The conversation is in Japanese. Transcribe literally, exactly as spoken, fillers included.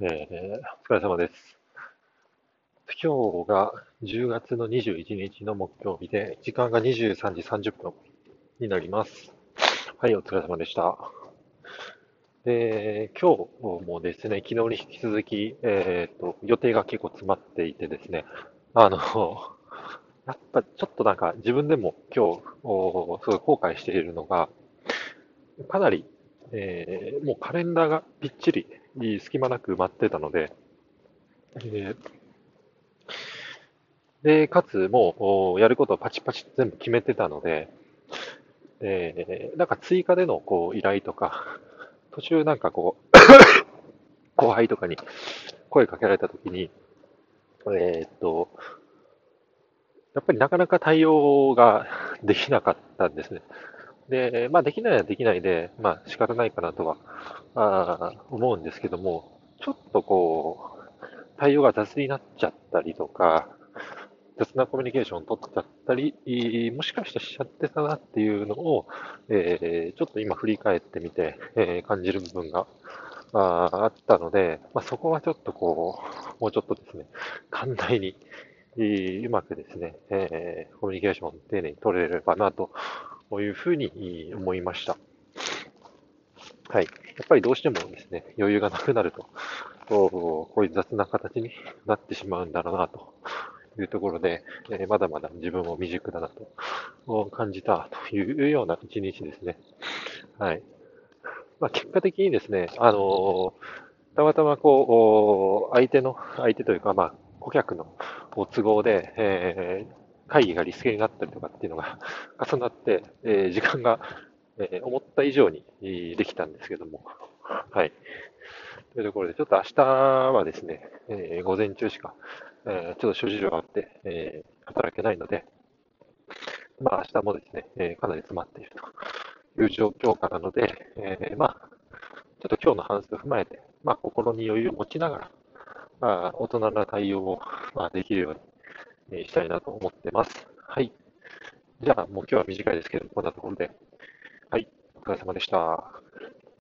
えー、お疲れ様です。今日がじゅうがつのにじゅういちにちの木曜日で、時間がにじゅうさんじさんじゅっぷんになります。はい、お疲れ様でした。で、今日もですね、昨日に引き続き、えー、と予定が結構詰まっていてですね、あの、やっぱちょっとなんか自分でも今日、すごい後悔しているのが、かなり、えー、もうカレンダーがびっちり、隙間なく埋まってたので、えー、で、かつもうやることをパチパチ全部決めてたので、えー、なんか追加でのこう依頼とか、途中なんかこう後輩とかに声かけられたときに、えー、っとやっぱりなかなか対応ができなかったんですね。で、まあできないはできないで、まあ仕方ないかなとはあ思うんですけども、ちょっとこう、対応が雑になっちゃったりとか、雑なコミュニケーションを取っちゃったり、もしかしたらしちゃってたなっていうのを、えー、ちょっと今振り返ってみて、えー、感じる部分が あ, あったので、まあ、そこはちょっとこう、もうちょっとですね、寛大に、うまくですね、えー、コミュニケーションを丁寧に取れればなというふうに思いました。はい。やっぱりどうしてもですね、余裕がなくなると、こういう雑な形になってしまうんだろうなというところで、えー、まだまだ自分も未熟だなと感じたというような一日ですね。はい。まあ、結果的にですね、あのー、たまたまこう、相手の、相手というか、まあ、顧客の都合で、えー、会議がリスケになったりとかっていうのが重なって、えー、時間が、えー、思った以上にできたんですけども、はい。というところで、ちょっと明日はですね、えー、午前中しか、えー、ちょっと諸事情があって、えー、働けないので、まあ明日もですね、えー、かなり詰まっているという状況下なので、えー、まあ、ちょっと今日の反省を踏まえて、まあ心に余裕を持ちながら、まあ、大人な対応を、まあ、できるようにしたいなと思ってます。はい。じゃあ、もう今日は短いですけど、こんなところで。はい。お疲れ様でした。